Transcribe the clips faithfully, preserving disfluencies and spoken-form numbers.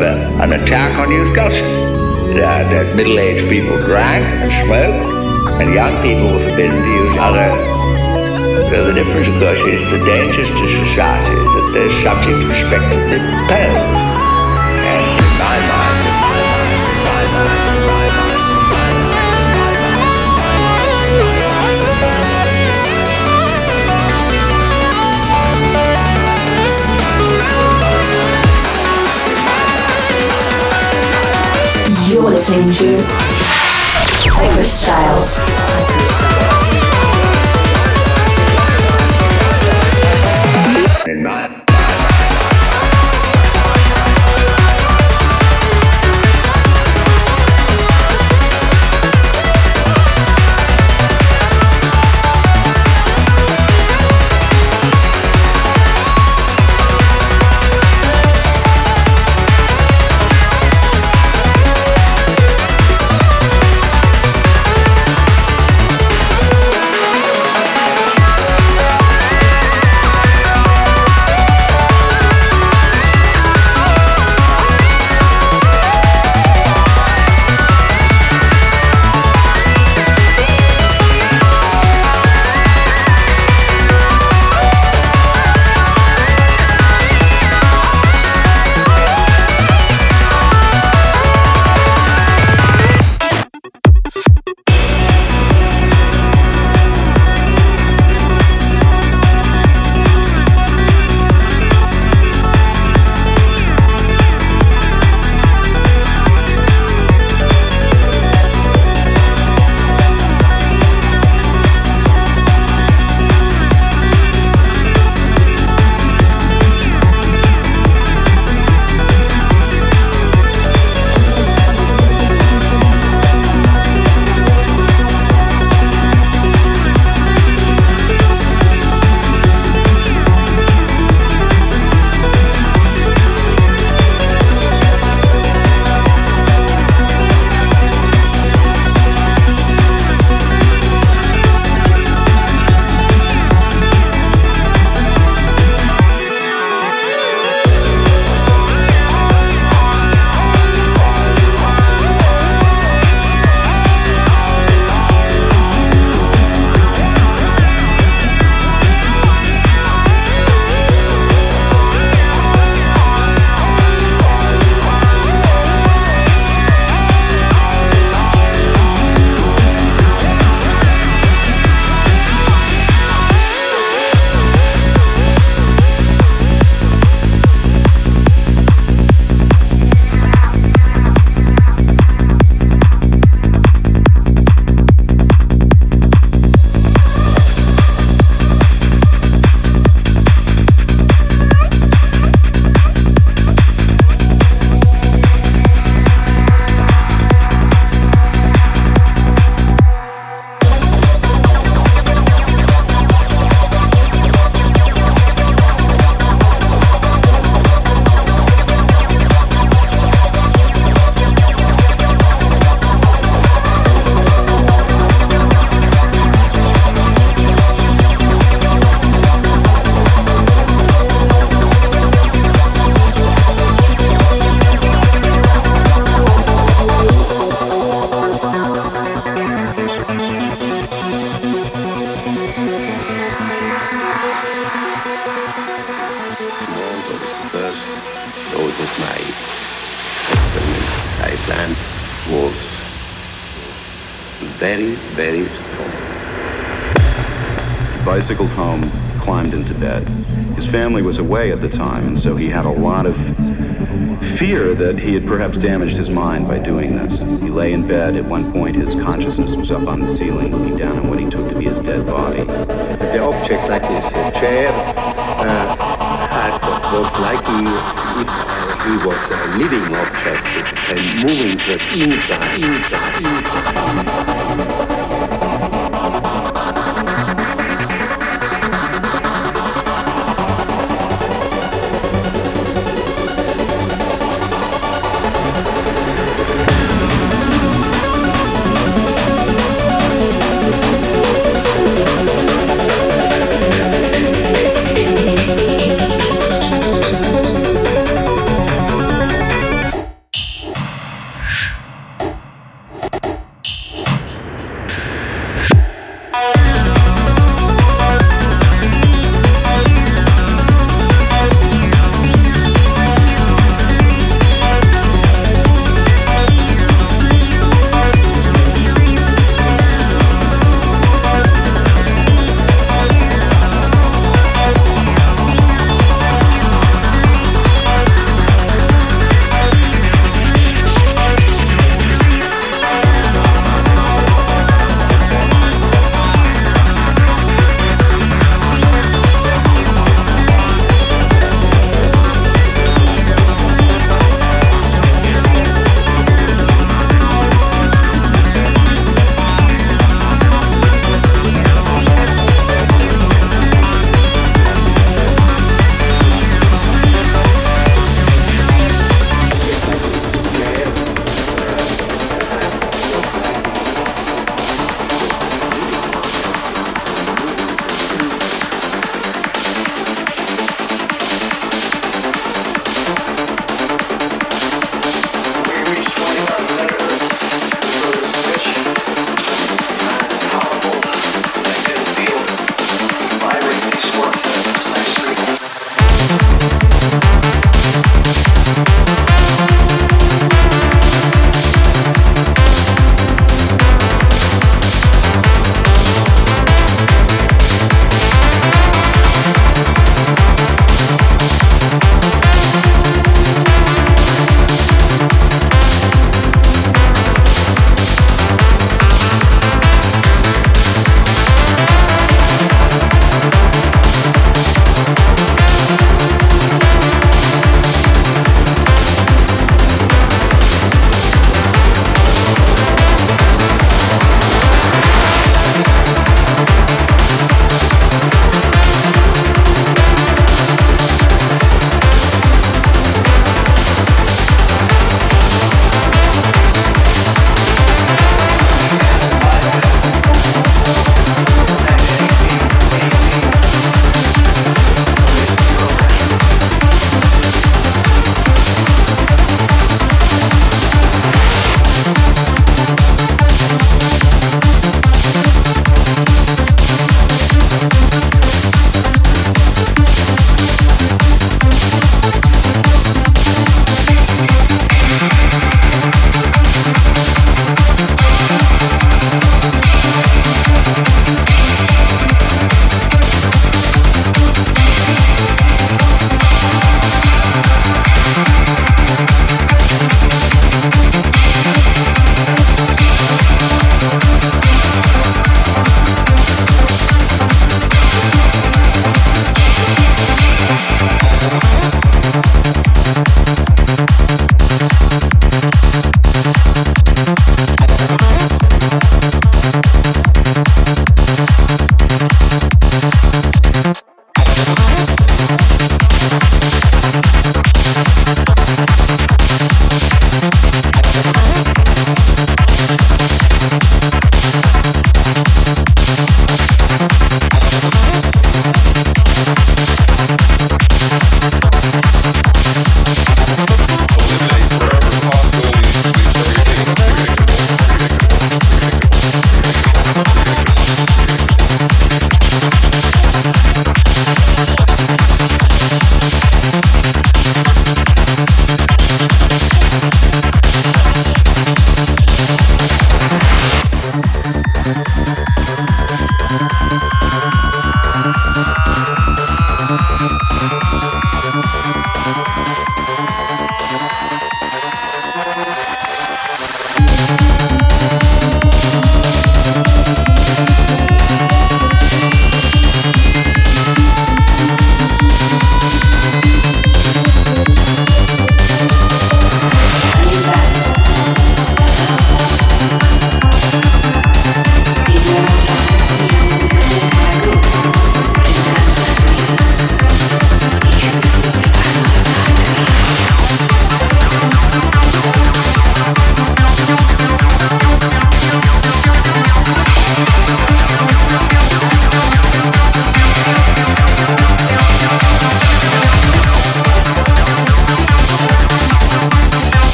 of a, an attack on youth culture. Uh, that middle-aged people drank and smoked, and young people were forbidden to use other. So the difference, of course, is the dangers to society that they're subject to respectively pose. You're listening to Cypress Styles. In my- Bicycled home, climbed into bed. His family was away at the time, and so he had a lot of fear that he had perhaps damaged his mind by doing this. He lay in bed. At one point, his consciousness was up on the ceiling, looking down on what he took to be his dead body. The object, like this a chair, uh, had what was likely, if he was a living object, and moving to the inside, inside, inside.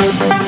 Bye.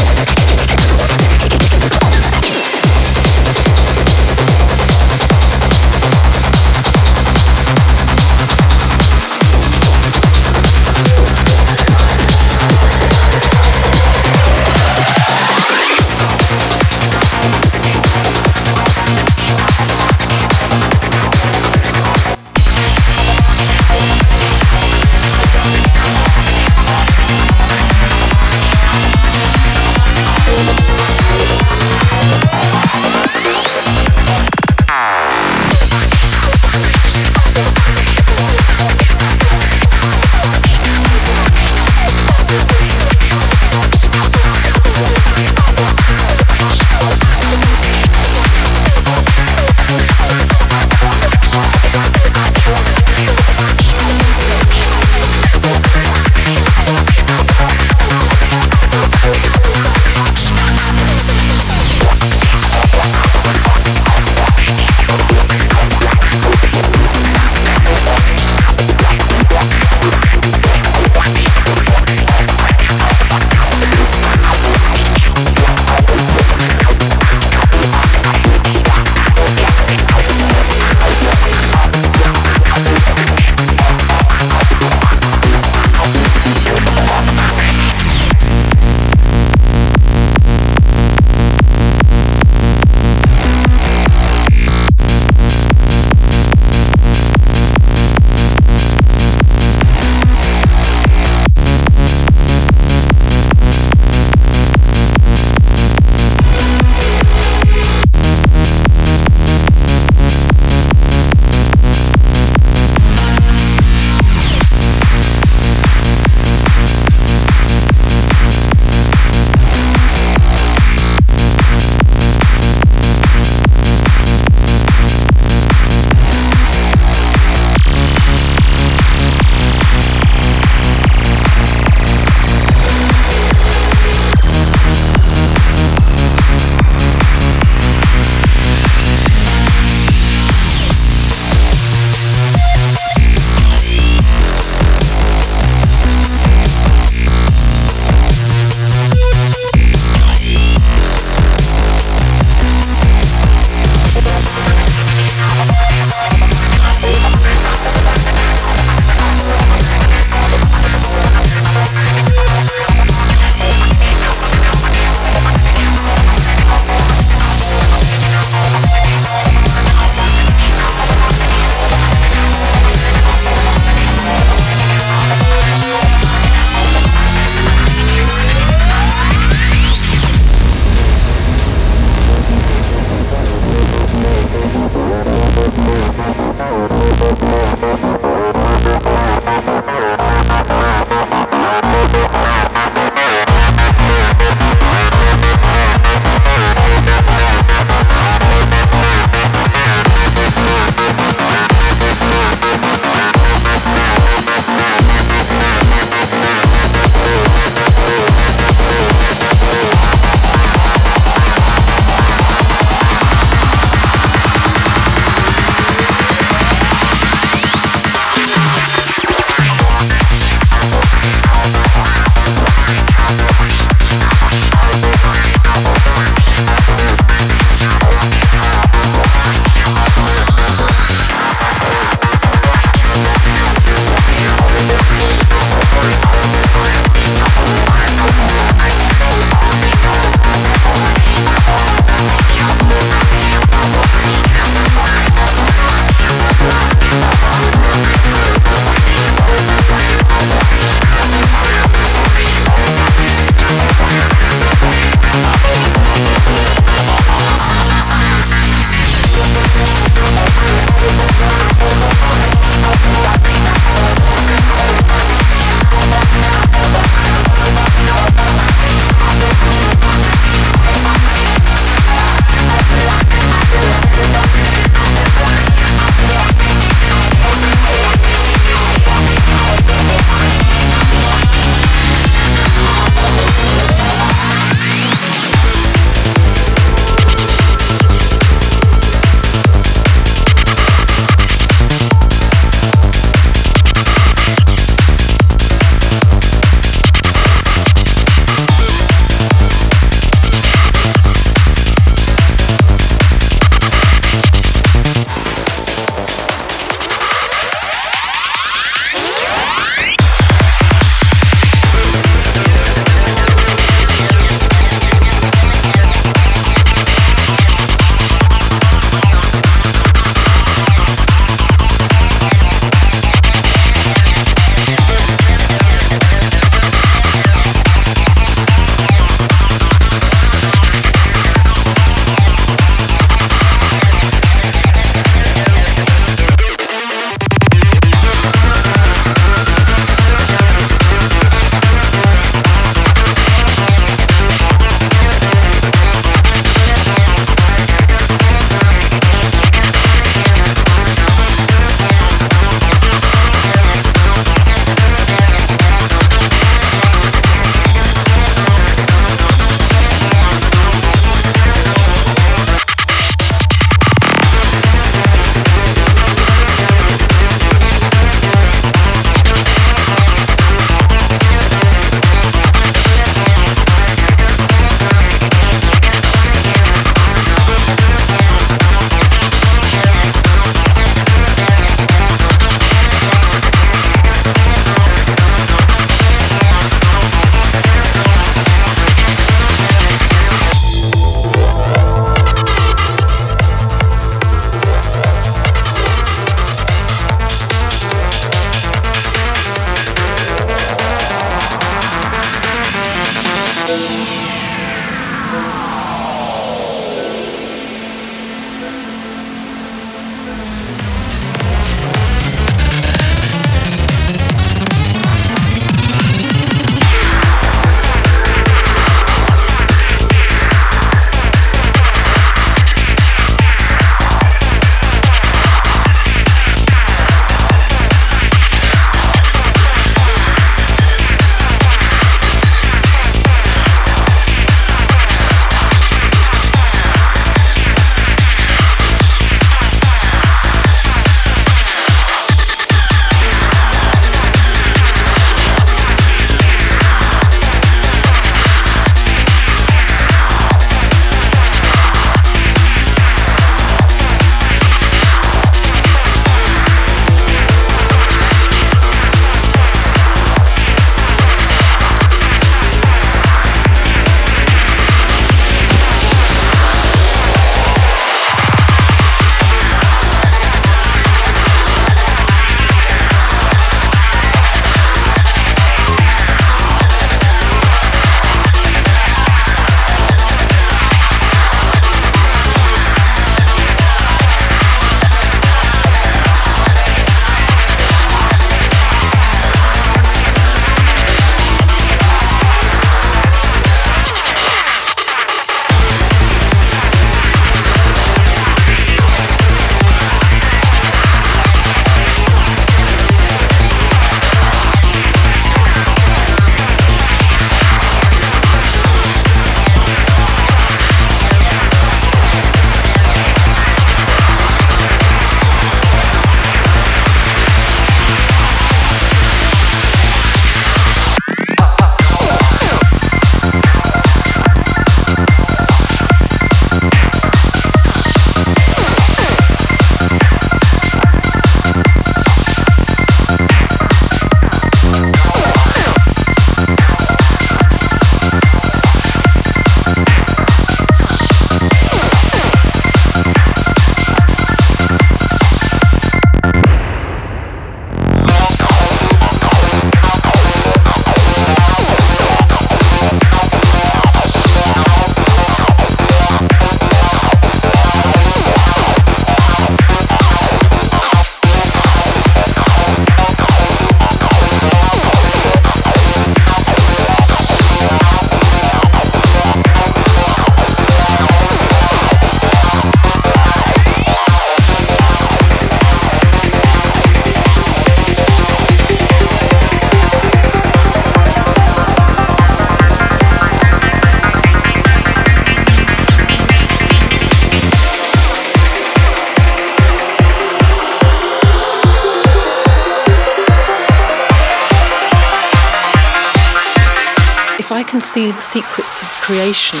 I can see the secrets of creation.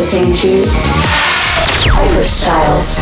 Listening to Hyper Styles.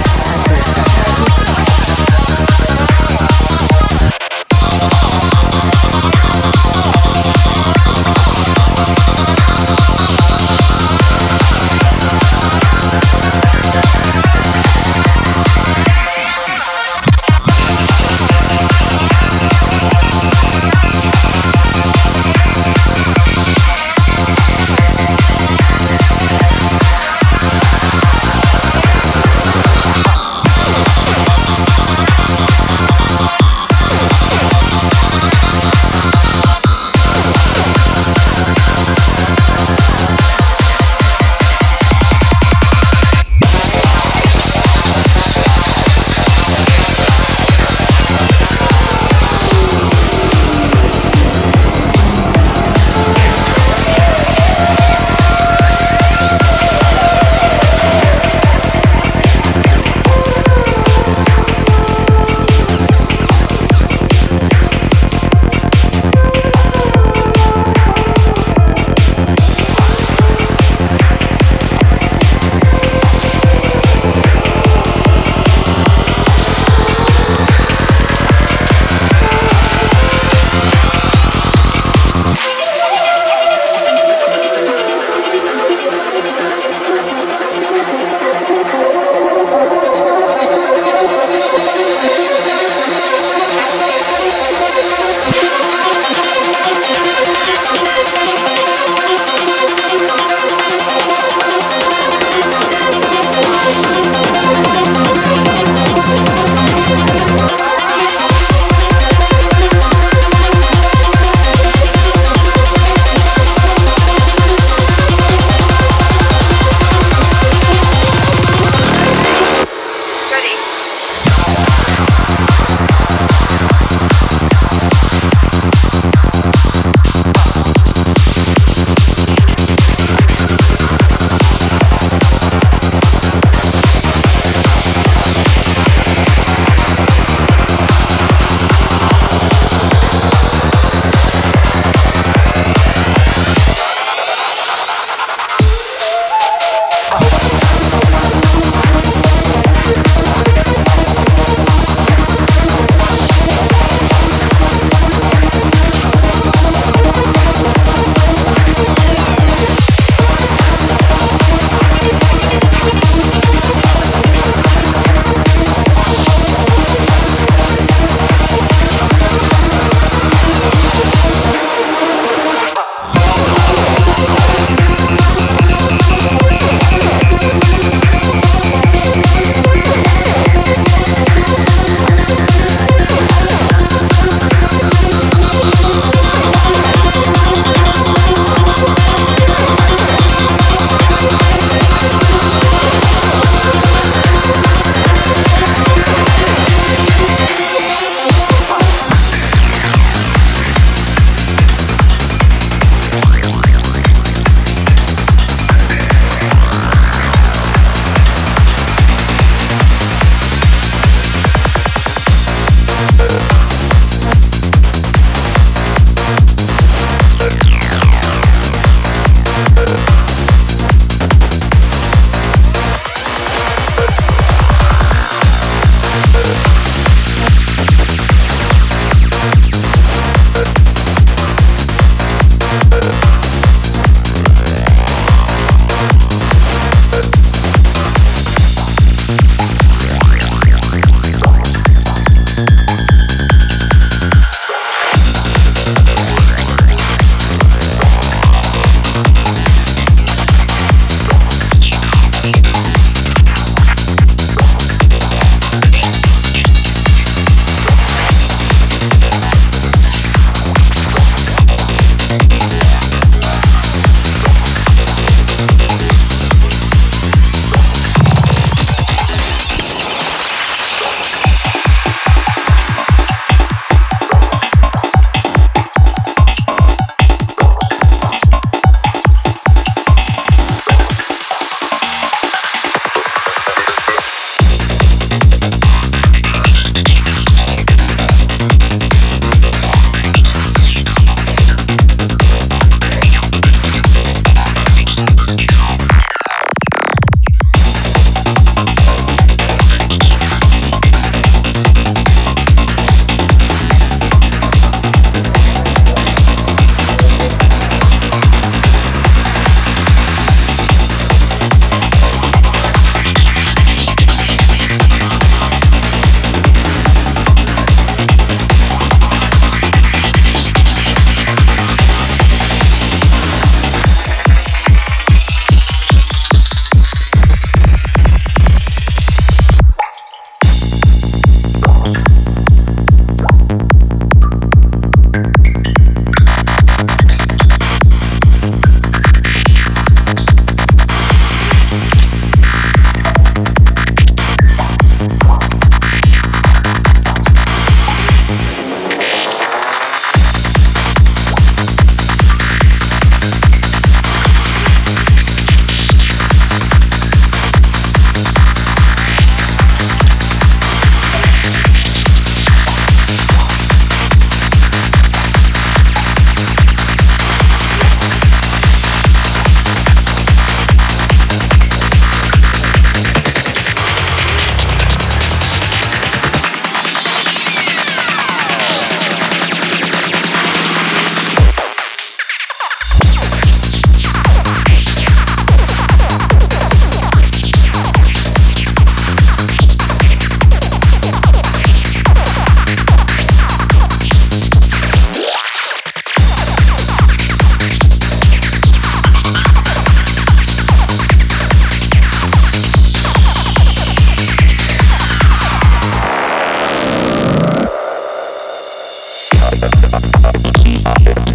We'll be right back.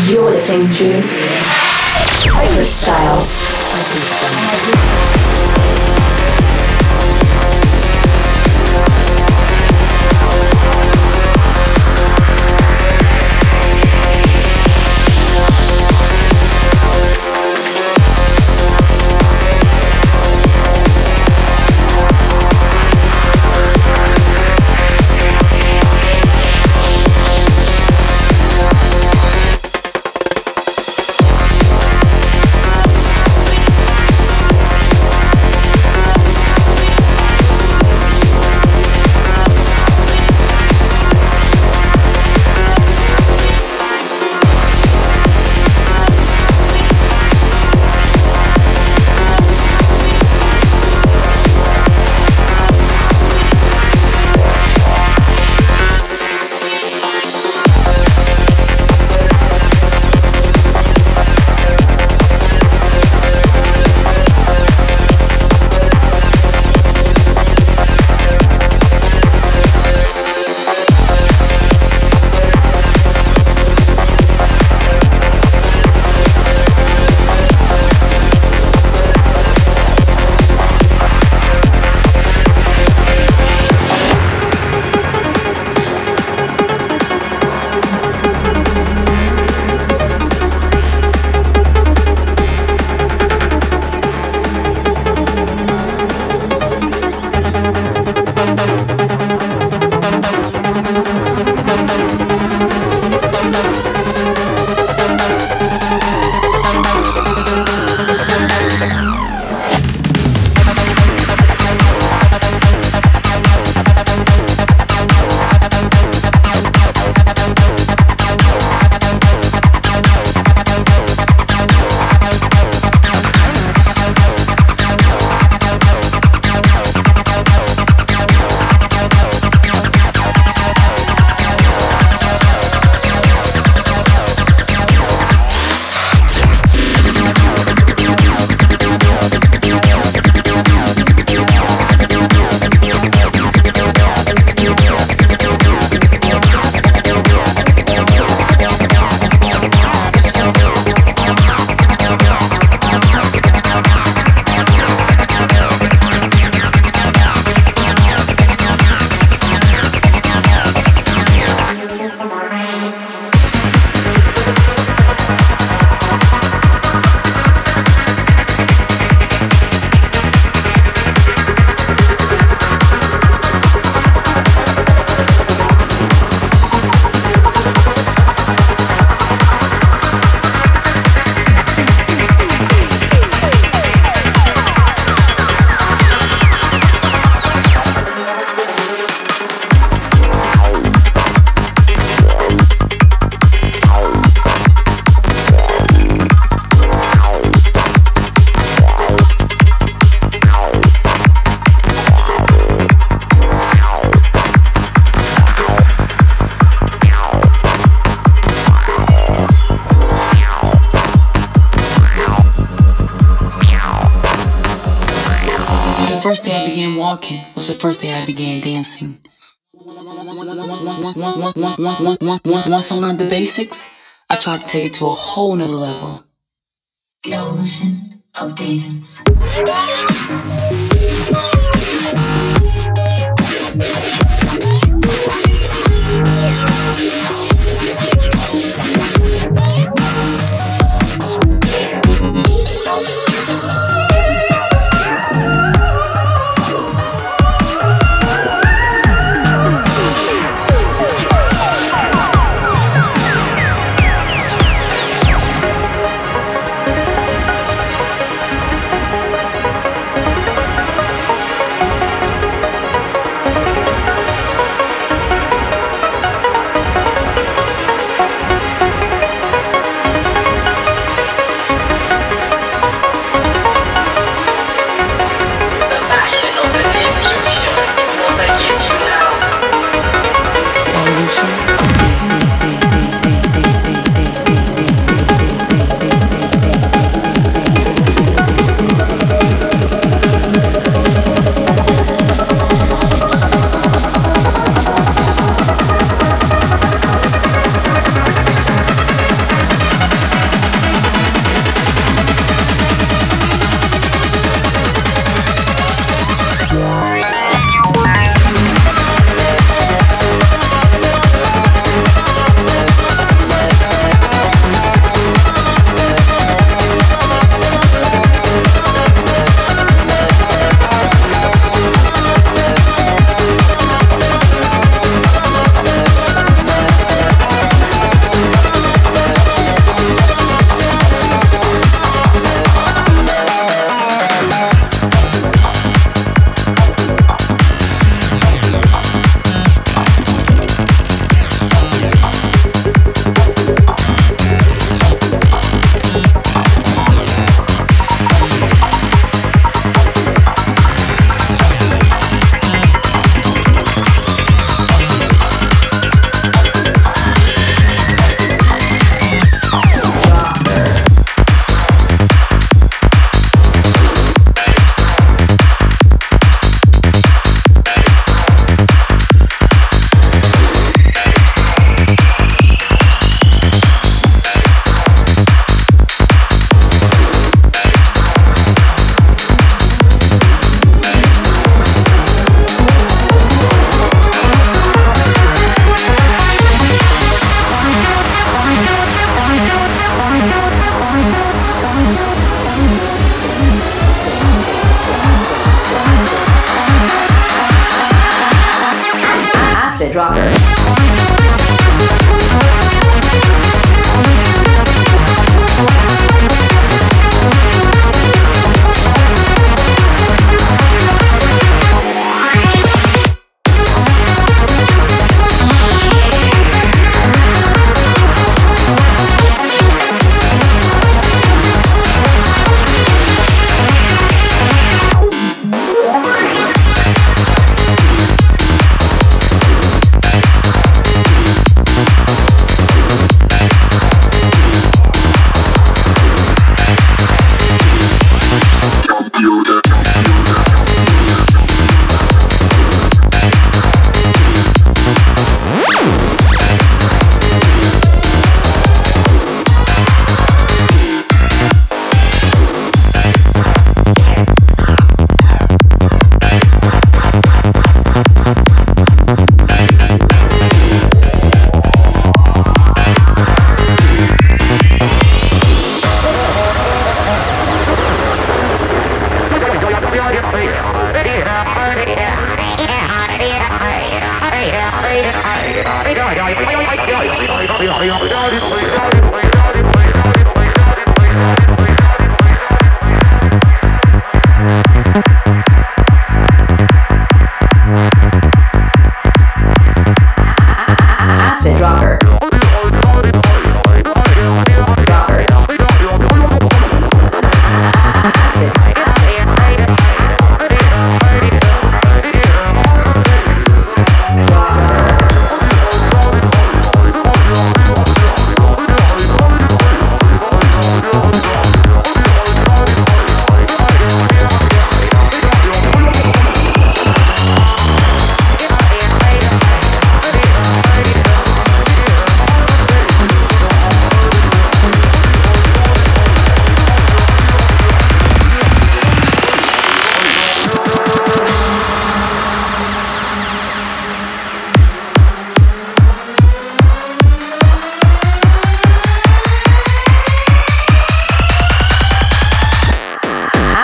You're listening to Hyper Styles. Hyper Styles. First day I began dancing. Once I learned the basics, I tried to take it to a whole nother level. The evolution of dance. acid rocker.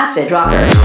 Acid rocker. Acid rocker.